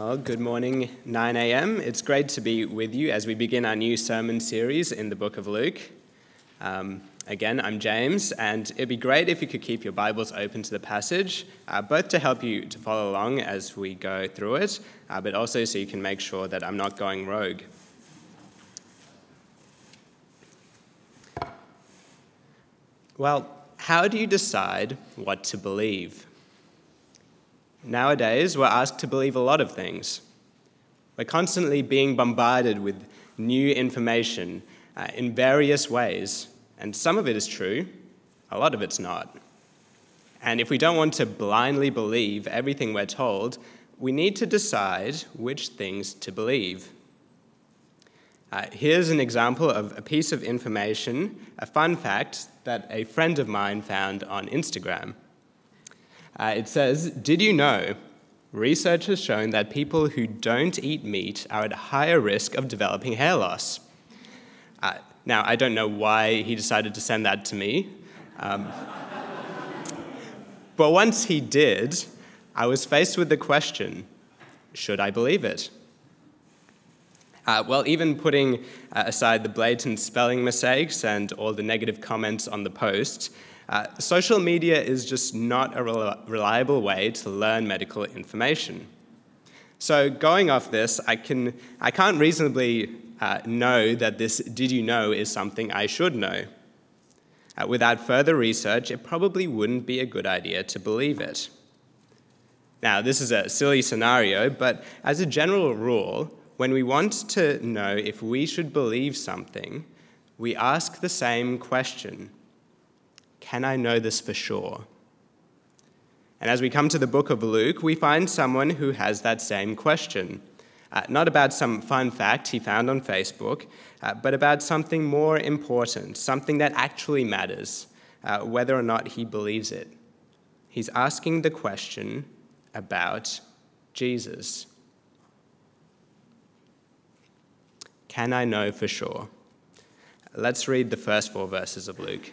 Well, good morning, 9 a.m. It's great to be with you as we begin our new sermon series in the book of Luke. Again, I'm James, and it'd be great if you could keep your Bibles open to the passage, both to help you to follow along as we go through it, but also so you can make sure that I'm not going rogue. Well, how do you decide what to believe? Nowadays, we're asked to believe a lot of things. We're constantly being bombarded with new information in various ways, and some of it is true, a lot of it's not. And if we don't want to blindly believe everything we're told, we need to decide which things to believe. Here's an example of a piece of information, a fun fact that a friend of mine found on Instagram. It says, "Did you know research has shown that people who don't eat meat are at higher risk of developing hair loss?" Now, I don't know why he decided to send that to me. But once he did, I was faced with the question, should I believe it? Well, even putting aside the blatant spelling mistakes and all the negative comments on the post, social media is just not a reliable way to learn medical information. So going off this, I can't reasonably know that this "did you know" is something I should know. Without further research, it probably wouldn't be a good idea to believe it. Now, this is a silly scenario, but as a general rule, when we want to know if we should believe something, we ask the same question. Can I know this for sure? And as we come to the book of Luke, we find someone who has that same question. Not about some fun fact he found on Facebook, but about something more important, something that actually matters, whether or not he believes it. He's asking the question about Jesus. Can I know for sure? Let's read the first four verses of Luke.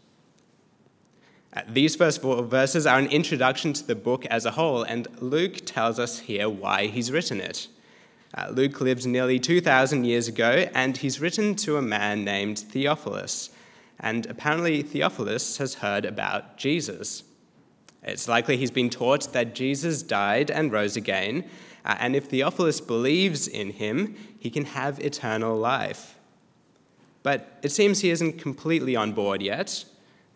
These first four verses are an introduction to the book as a whole, and Luke tells us here why he's written it. Luke lived nearly 2,000 years ago, and he's written to a man named Theophilus. And apparently Theophilus has heard about Jesus. It's likely he's been taught that Jesus died and rose again, and if Theophilus believes in him, he can have eternal life. But it seems he isn't completely on board yet.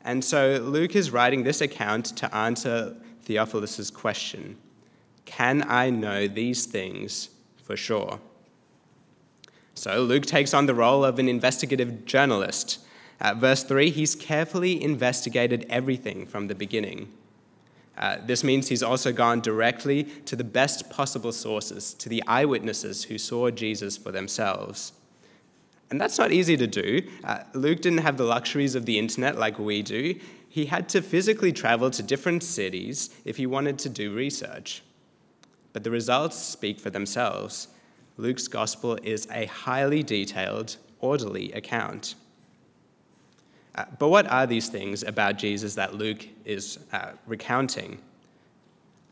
And so Luke is writing this account to answer Theophilus' question, can I know these things for sure? So Luke takes on the role of an investigative journalist. At verse 3, he's carefully investigated everything from the beginning. This means he's also gone directly to the best possible sources, to the eyewitnesses who saw Jesus for themselves. And that's not easy to do. Luke didn't have the luxuries of the internet like we do. He had to physically travel to different cities if he wanted to do research. But the results speak for themselves. Luke's gospel is a highly detailed, orderly account. But what are these things about Jesus that Luke is recounting?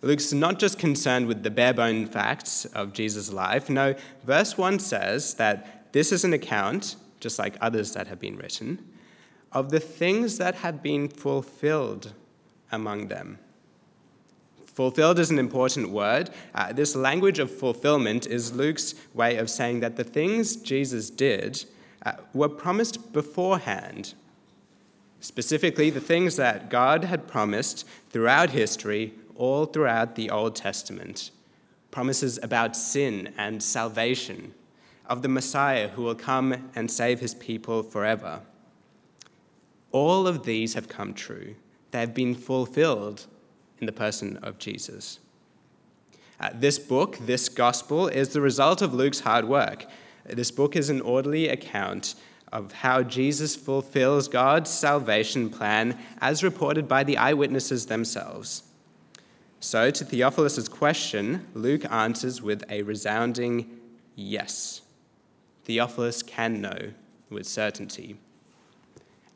Luke's not just concerned with the bare-bone facts of Jesus' life. No, verse 1 says that this is an account, just like others that have been written, of the things that have been fulfilled among them. Fulfilled is an important word. This language of fulfillment is Luke's way of saying that the things Jesus did were promised beforehand. Specifically, the things that God had promised throughout history, all throughout the Old Testament. Promises about sin and salvation, of the Messiah who will come and save his people forever. All of these have come true. They have been fulfilled in the person of Jesus. This book, this gospel, is the result of Luke's hard work. This book is an orderly account of how Jesus fulfills God's salvation plan as reported by the eyewitnesses themselves. So to Theophilus' question, Luke answers with a resounding yes. Theophilus can know with certainty.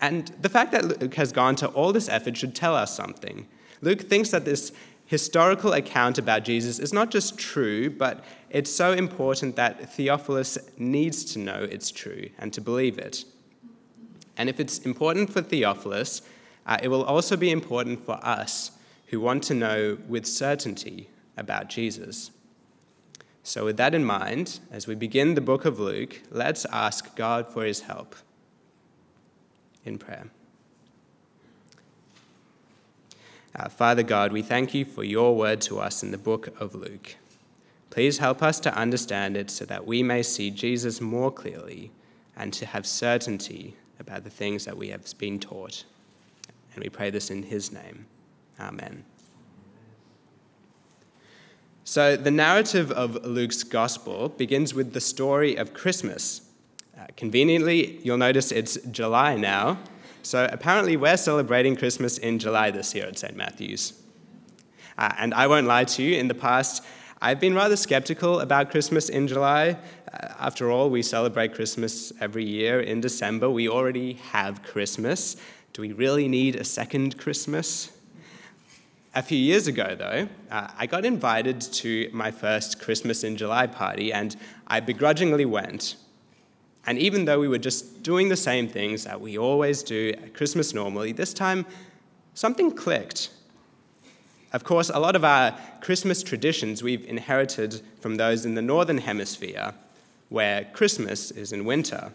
And the fact that Luke has gone to all this effort should tell us something. Luke thinks that this historical account about Jesus is not just true, but it's so important that Theophilus needs to know it's true and to believe it. And if it's important for Theophilus, it will also be important for us who want to know with certainty about Jesus. So with that in mind, as we begin the book of Luke, let's ask God for his help in prayer. Father God, we thank you for your word to us in the book of Luke. Please help us to understand it so that we may see Jesus more clearly and to have certainty about the things that we have been taught. And we pray this in his name. Amen. So the narrative of Luke's gospel begins with the story of Christmas. Conveniently, you'll notice it's July now. So apparently we're celebrating Christmas in July this year at St. Matthew's. And I won't lie to you, in the past, I've been rather skeptical about Christmas in July. After all, we celebrate Christmas every year in December. We already have Christmas. Do we really need a second Christmas? A few years ago, though, I got invited to my first Christmas in July party, and I begrudgingly went. And even though we were just doing the same things that we always do at Christmas normally, this time something clicked. Of course, a lot of our Christmas traditions we've inherited from those in the Northern Hemisphere, where Christmas is in winter.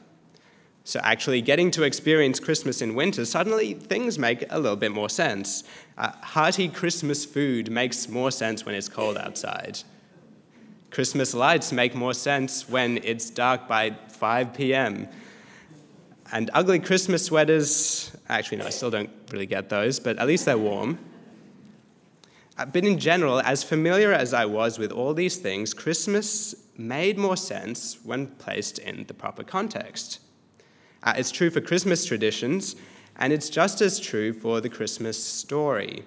So actually getting to experience Christmas in winter, suddenly things make a little bit more sense. Hearty Christmas food makes more sense when it's cold outside. Christmas lights make more sense when it's dark by 5 p.m. And ugly Christmas sweaters, actually no, I still don't really get those, but at least they're warm. But in general, as familiar as I was with all these things, Christmas made more sense when placed in the proper context. It's true for Christmas traditions, and it's just as true for the Christmas story.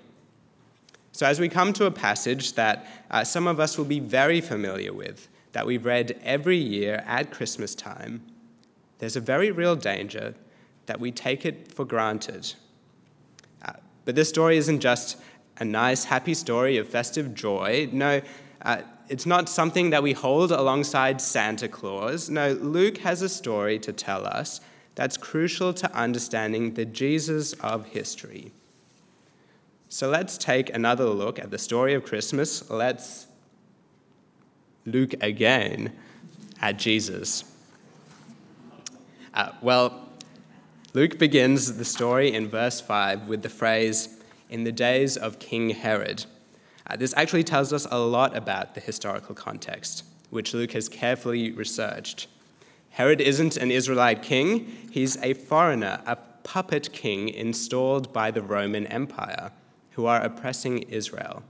So as we come to a passage that some of us will be very familiar with, that we've read every year at Christmas time, there's a very real danger that we take it for granted. But this story isn't just a nice, happy story of festive joy. No, it's not something that we hold alongside Santa Claus. No, Luke has a story to tell us that's crucial to understanding the Jesus of history. So let's take another look at the story of Christmas. Let's look again at Jesus. Luke begins the story in verse 5 with the phrase, "in the days of King Herod." This actually tells us a lot about the historical context, which Luke has carefully researched. Herod isn't an Israelite king. He's a foreigner, a puppet king installed by the Roman Empire, who are oppressing Israel.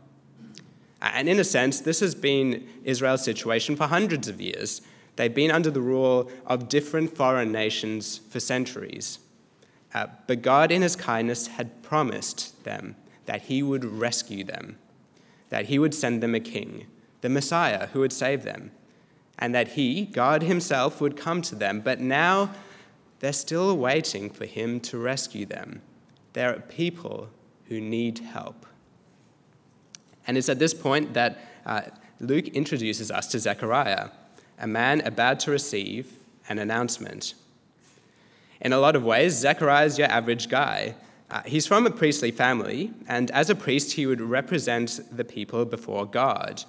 And in a sense, this has been Israel's situation for hundreds of years. They've been under the rule of different foreign nations for centuries. But God, in his kindness, had promised them that he would rescue them, that he would send them a king, the Messiah, who would save them, and that he, God himself, would come to them. But now they're still waiting for him to rescue them. They're people who need help. And it's at this point that Luke introduces us to Zechariah, a man about to receive an announcement. In a lot of ways, Zechariah's your average guy. He's from a priestly family, and as a priest, he would represent the people before God.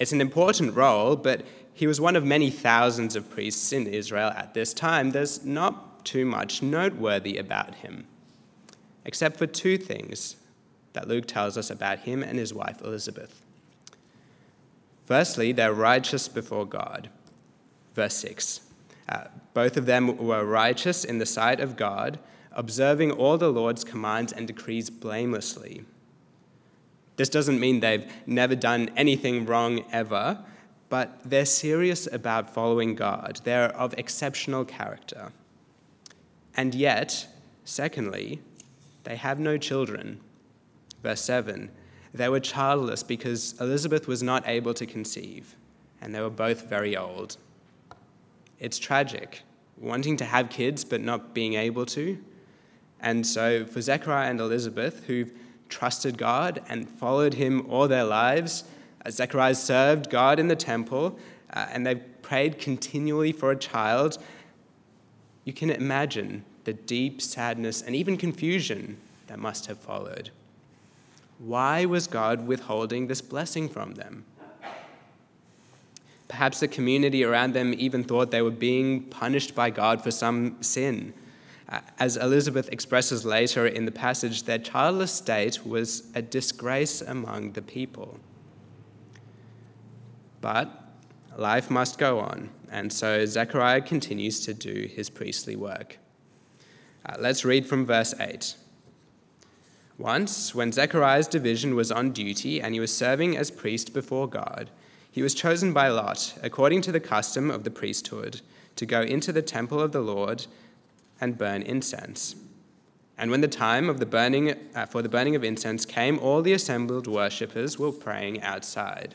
It's an important role, but he was one of many thousands of priests in Israel at this time. There's not too much noteworthy about him, except for two things that Luke tells us about him and his wife, Elizabeth. Firstly, they're righteous before God. Verse 6. Both of them were righteous in the sight of God, observing all the Lord's commands and decrees blamelessly. This doesn't mean they've never done anything wrong ever, but they're serious about following God. They're of exceptional character. And yet, secondly, they have no children. Verse 7, they were childless because Elizabeth was not able to conceive, and they were both very old. It's tragic, wanting to have kids but not being able to. And so for Zechariah and Elizabeth, who've trusted God and followed him all their lives, Zechariah served God in the temple, and they've prayed continually for a child, you can imagine the deep sadness and even confusion that must have followed. Why was God withholding this blessing from them? Perhaps the community around them even thought they were being punished by God for some sin. As Elizabeth expresses later in the passage, their childless state was a disgrace among the people. But life must go on, and so Zechariah continues to do his priestly work. Let's read from verse 8. Once, when Zechariah's division was on duty and he was serving as priest before God, he was chosen by lot, according to the custom of the priesthood, to go into the temple of the Lord and burn incense. And when the time of the burning of incense came, all the assembled worshippers were praying outside.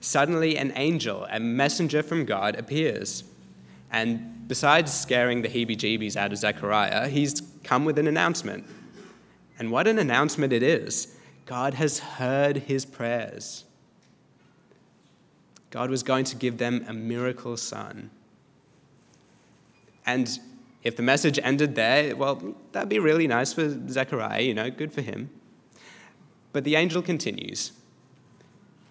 suddenly an angel, a messenger from God, appears. And besides scaring the heebie-jeebies out of Zechariah, he's come with an announcement. And what an announcement it is. God has heard his prayers. God was going to give them a miracle son. And if the message ended there, well, that'd be really nice for Zechariah, good for him. But the angel continues.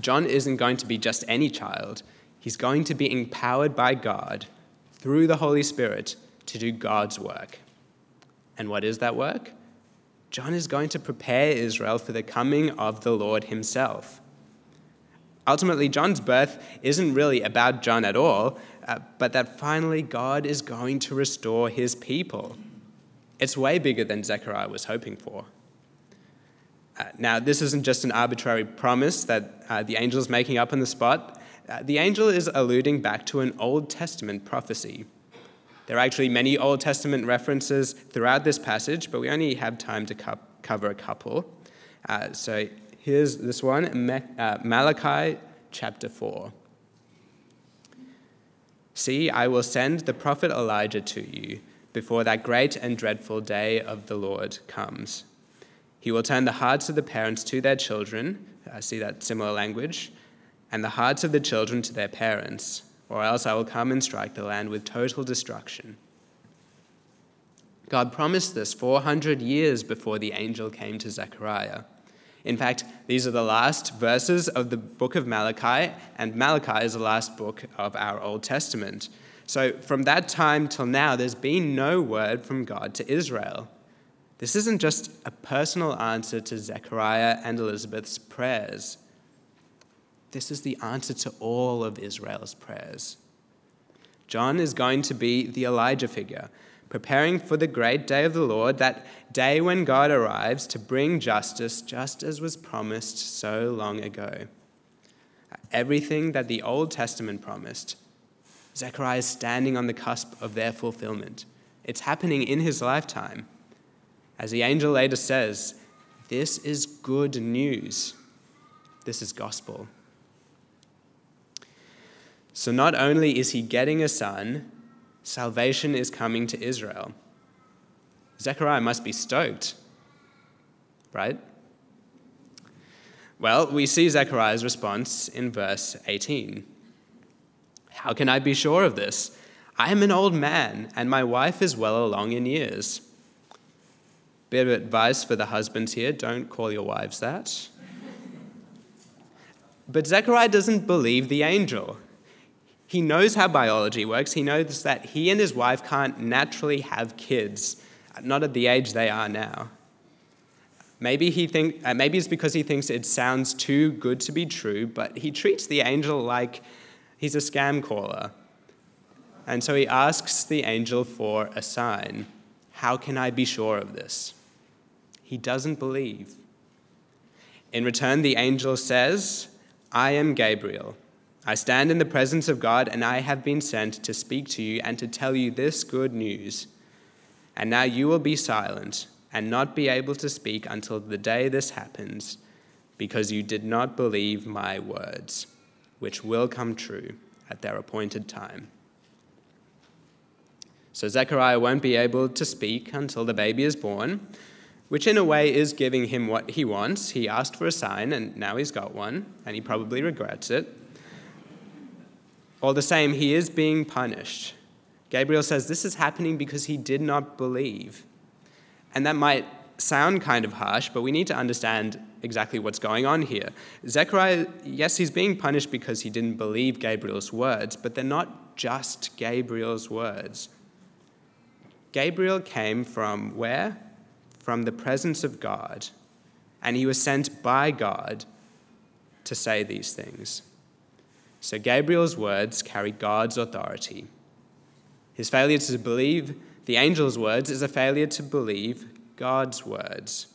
John isn't going to be just any child. He's going to be empowered by God through the Holy Spirit to do God's work. And what is that work? John is going to prepare Israel for the coming of the Lord himself. Ultimately, John's birth isn't really about John at all, but that finally God is going to restore his people. It's way bigger than Zechariah was hoping for. Now, this isn't just an arbitrary promise that the angel's making up on the spot. The angel is alluding back to an Old Testament prophecy. There are actually many Old Testament references throughout this passage, but we only have time to cover a couple. So here's this one, Malachi chapter 4. "See, I will send the prophet Elijah to you before that great and dreadful day of the Lord comes. He will turn the hearts of the parents to their children," I see that similar language, "and the hearts of the children to their parents, or else I will come and strike the land with total destruction." God promised this 400 years before the angel came to Zechariah. In fact, these are the last verses of the book of Malachi, and Malachi is the last book of our Old Testament. So from that time till now, there's been no word from God to Israel. This isn't just a personal answer to Zechariah and Elizabeth's prayers. This is the answer to all of Israel's prayers. John is going to be the Elijah figure, preparing for the great day of the Lord, that day when God arrives to bring justice, just as was promised so long ago. Everything that the Old Testament promised, Zechariah is standing on the cusp of their fulfillment. It's happening in his lifetime. As the angel later says, this is good news. This is gospel. So not only is he getting a son, salvation is coming to Israel. Zechariah must be stoked, right? Well, we see Zechariah's response in verse 18. How can I be sure of this? I am an old man, and my wife is well along in years. Bit of advice for the husbands here, don't call your wives that. But Zechariah doesn't believe the angel. He knows how biology works. He knows that he and his wife can't naturally have kids, not at the age they are now. Maybe it's because he thinks it sounds too good to be true, but he treats the angel like he's a scam caller. And so he asks the angel for a sign. How can I be sure of this? He doesn't believe. In return, the angel says, I am Gabriel. I stand in the presence of God, and I have been sent to speak to you and to tell you this good news. And now you will be silent and not be able to speak until the day this happens, because you did not believe my words, which will come true at their appointed time. So Zechariah won't be able to speak until the baby is born, which in a way is giving him what he wants. He asked for a sign, and now he's got one, and he probably regrets it. All the same, he is being punished. Gabriel says this is happening because he did not believe. And that might sound kind of harsh, but we need to understand exactly what's going on here. Zechariah, yes, he's being punished because he didn't believe Gabriel's words, but they're not just Gabriel's words. Gabriel came from where? From the presence of God. And he was sent by God to say these things. So Gabriel's words carry God's authority. His failure to believe the angel's words is a failure to believe God's words.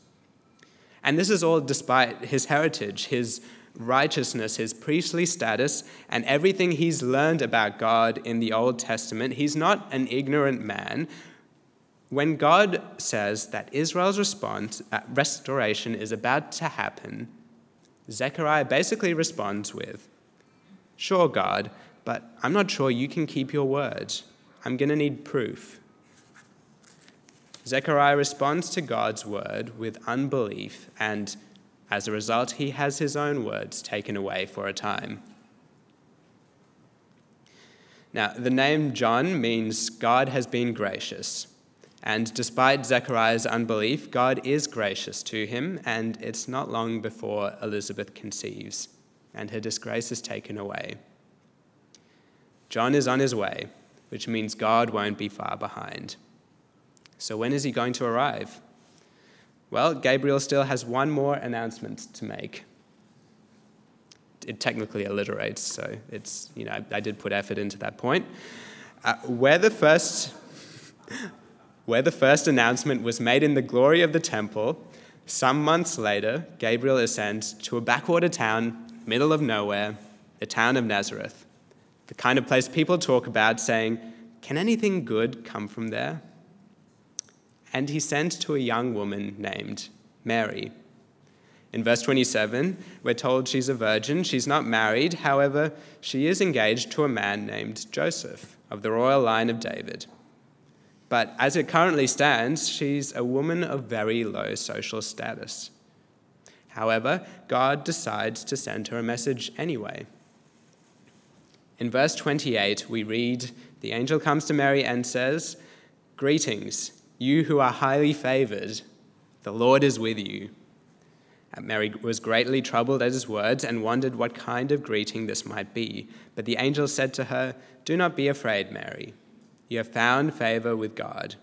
And this is all despite his heritage, his righteousness, his priestly status, and everything he's learned about God in the Old Testament. He's not an ignorant man. When God says that Israel's restoration is about to happen, Zechariah basically responds with, sure, God, but I'm not sure you can keep your word. I'm going to need proof. Zechariah responds to God's word with unbelief, and as a result, he has his own words taken away for a time. Now, the name John means God has been gracious, and despite Zechariah's unbelief, God is gracious to him, and it's not long before Elizabeth conceives and her disgrace is taken away. John is on his way, which means God won't be far behind. So when is he going to arrive? Well, Gabriel still has one more announcement to make. It technically alliterates, so it's, I did put effort into that point. Where the first announcement was made in the glory of the temple, some months later, Gabriel is sent to a backwater town, middle of nowhere, the town of Nazareth, the kind of place people talk about saying, can anything good come from there? And he's sent to a young woman named Mary. In verse 27, we're told she's a virgin. She's not married. However, she is engaged to a man named Joseph of the royal line of David. But as it currently stands, she's a woman of very low social status. However, God decides to send her a message anyway. In verse 28, we read, the angel comes to Mary and says, greetings, you who are highly favored, the Lord is with you. And Mary was greatly troubled at his words and wondered what kind of greeting this might be. But the angel said to her, do not be afraid, Mary. You have found favor with God.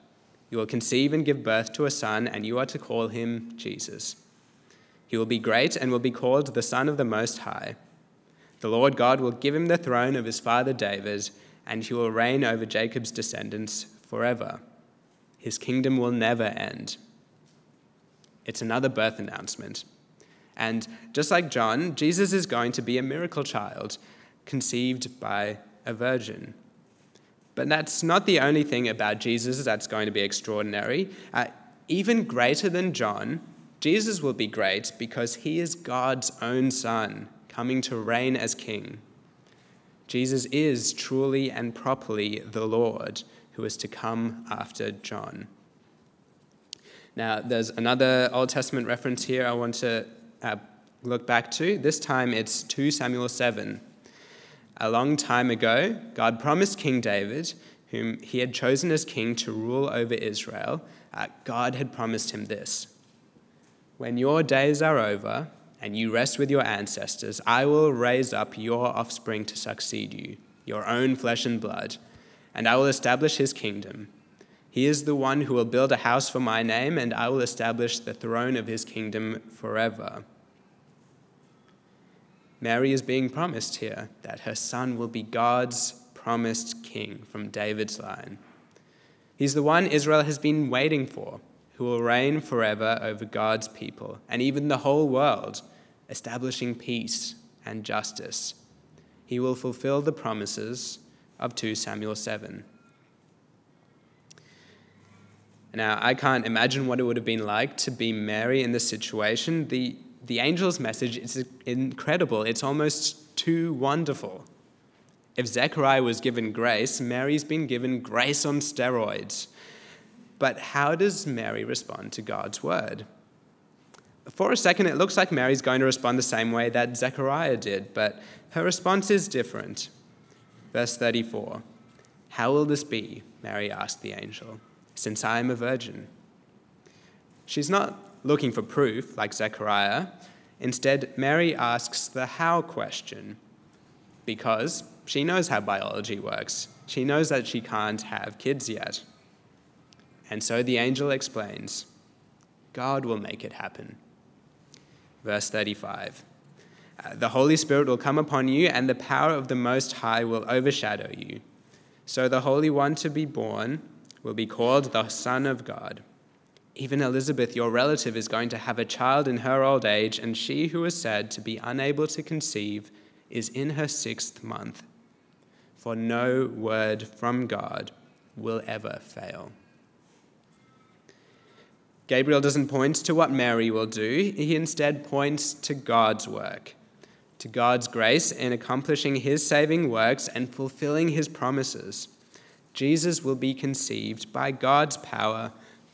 You will conceive and give birth to a son, and you are to call him Jesus. He will be great and will be called the Son of the Most High. The Lord God will give him the throne of his father David, and he will reign over Jacob's descendants forever. His kingdom will never end. It's another birth announcement. And just like John, Jesus is going to be a miracle child, conceived by a virgin. But that's not the only thing about Jesus that's going to be extraordinary. Even greater than John Jesus will be great because he is God's own son, coming to reign as king. Jesus is truly and properly the Lord who is to come after John. Now, there's another Old Testament reference here I want to look back to. This time it's 2 Samuel 7. A long time ago, God promised King David, whom he had chosen as king to rule over Israel, God had promised him this: "When your days are over and you rest with your ancestors, I will raise up your offspring to succeed you, your own flesh and blood, and I will establish his kingdom. He is the one who will build a house for my name, and I will establish the throne of his kingdom forever." Mary is being promised here that her son will be God's promised king from David's line. He's the one Israel has been waiting for, who will reign forever over God's people and even the whole world, establishing peace and justice. He will fulfill the promises of 2 Samuel 7. Now, I can't imagine what it would have been like to be Mary in this situation. The angel's message is incredible. It's almost too wonderful. If Zechariah was given grace, Mary's been given grace on steroids. But how does Mary respond to God's word? For a second, it looks like Mary's going to respond the same way that Zechariah did, but her response is different. Verse 34, "How will this be?" Mary asked the angel, "since I am a virgin." She's not looking for proof like Zechariah. Instead, Mary asks the how question because she knows how biology works. She knows that she can't have kids yet. And so the angel explains, God will make it happen. Verse 35, "The Holy Spirit will come upon you, and the power of the Most High will overshadow you. So the Holy One to be born will be called the Son of God. Even Elizabeth, your relative, is going to have a child in her old age, and she who was said to be unable to conceive is in her 6th month. For no word from God will ever fail." Gabriel doesn't point to what Mary will do. He instead points to God's work, to God's grace in accomplishing his saving works and fulfilling his promises. Jesus will be conceived by God's power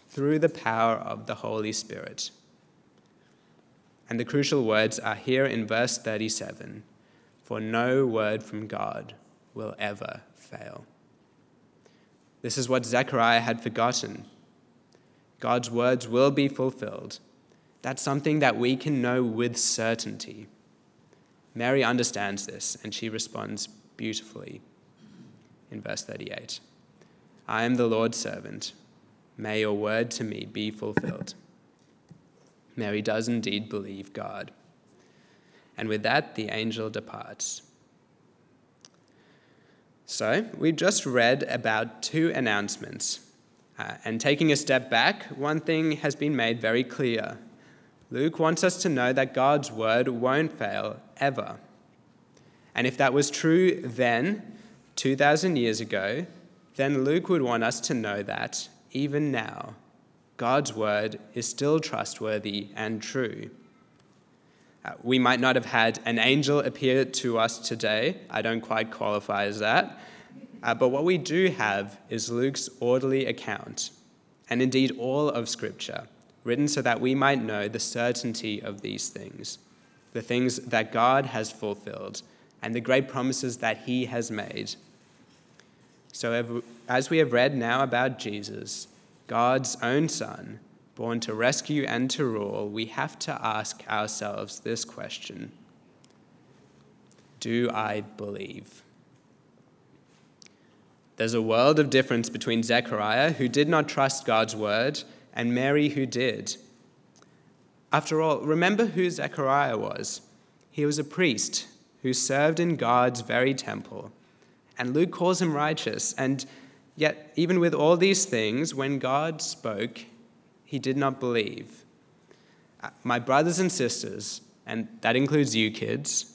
through the power of the Holy Spirit. And the crucial words are here in verse 37, "For no word from God will ever fail." This is what Zechariah had forgotten. God's words will be fulfilled. That's something that we can know with certainty. Mary understands this, and she responds beautifully in verse 38. "I am the Lord's servant. May your word to me be fulfilled." Mary does indeed believe God. And with that, the angel departs. So, we've just read about two announcements. And taking a step back, one thing has been made very clear. Luke wants us to know that God's word won't fail ever. And if that was true then, 2,000 years ago, then Luke would want us to know that, even now, God's word is still trustworthy and true. We might not have had an angel appear to us today. I don't quite qualify as that. But what we do have is Luke's orderly account, and indeed all of Scripture, written so that we might know the certainty of these things, the things that God has fulfilled, and the great promises that he has made. So as we have read now about Jesus, God's own Son, born to rescue and to rule, we have to ask ourselves this question: do I believe? There's a world of difference between Zechariah, who did not trust God's word, and Mary, who did. After all, remember who Zechariah was. He was a priest who served in God's very temple. And Luke calls him righteous. And yet, even with all these things, when God spoke, he did not believe. My brothers and sisters, and that includes you kids,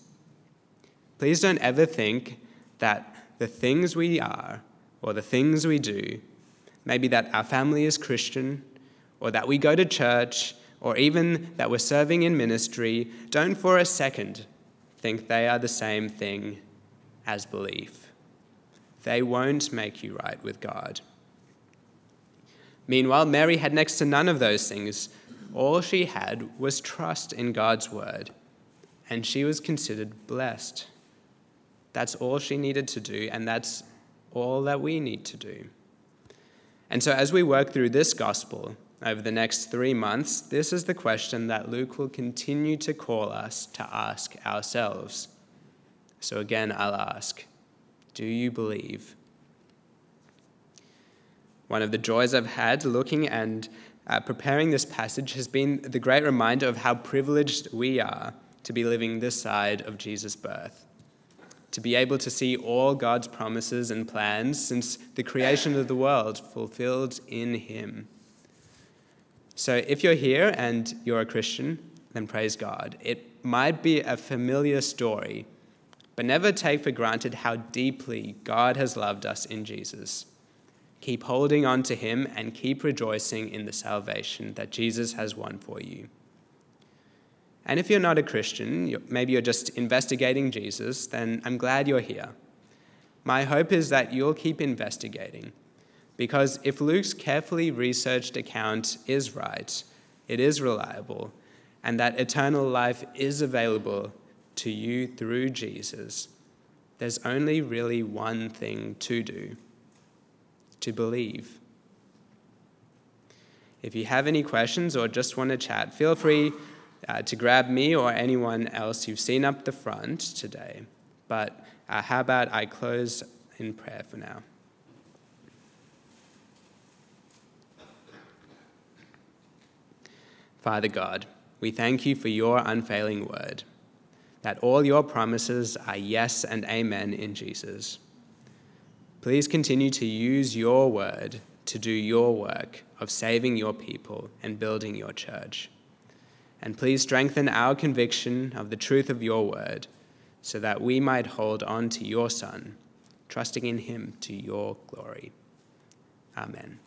please don't ever think that the things we are, or the things we do, maybe that our family is Christian, or that we go to church, or even that were serving in ministry, don't for a second think they are the same thing as belief. They won't make you right with God. Meanwhile, Mary had next to none of those things. All she had was trust in God's word, and she was considered blessed. That's all she needed to do, and that's all that we need to do. And so as we work through this gospel over the next 3 months, this is the question that Luke will continue to call us to ask ourselves. So again, I'll ask, do you believe? One of the joys I've had looking and preparing this passage has been the great reminder of how privileged we are to be living this side of Jesus' birth, to be able to see all God's promises and plans since the creation of the world fulfilled in him. So if you're here and you're a Christian, then praise God. It might be a familiar story, but never take for granted how deeply God has loved us in Jesus. Keep holding on to him and keep rejoicing in the salvation that Jesus has won for you. And if you're not a Christian, maybe you're just investigating Jesus, then I'm glad you're here. My hope is that you'll keep investigating, because if Luke's carefully researched account is right, it is reliable, and that eternal life is available to you through Jesus, there's only really one thing to do: to believe. If you have any questions or just want to chat, feel free to grab me or anyone else you've seen up the front today. But how about I close in prayer for now? Father God, we thank you for your unfailing word, that all your promises are yes and amen in Jesus. Please continue to use your word to do your work of saving your people and building your church. And please strengthen our conviction of the truth of your word so that we might hold on to your Son, trusting in him to your glory. Amen.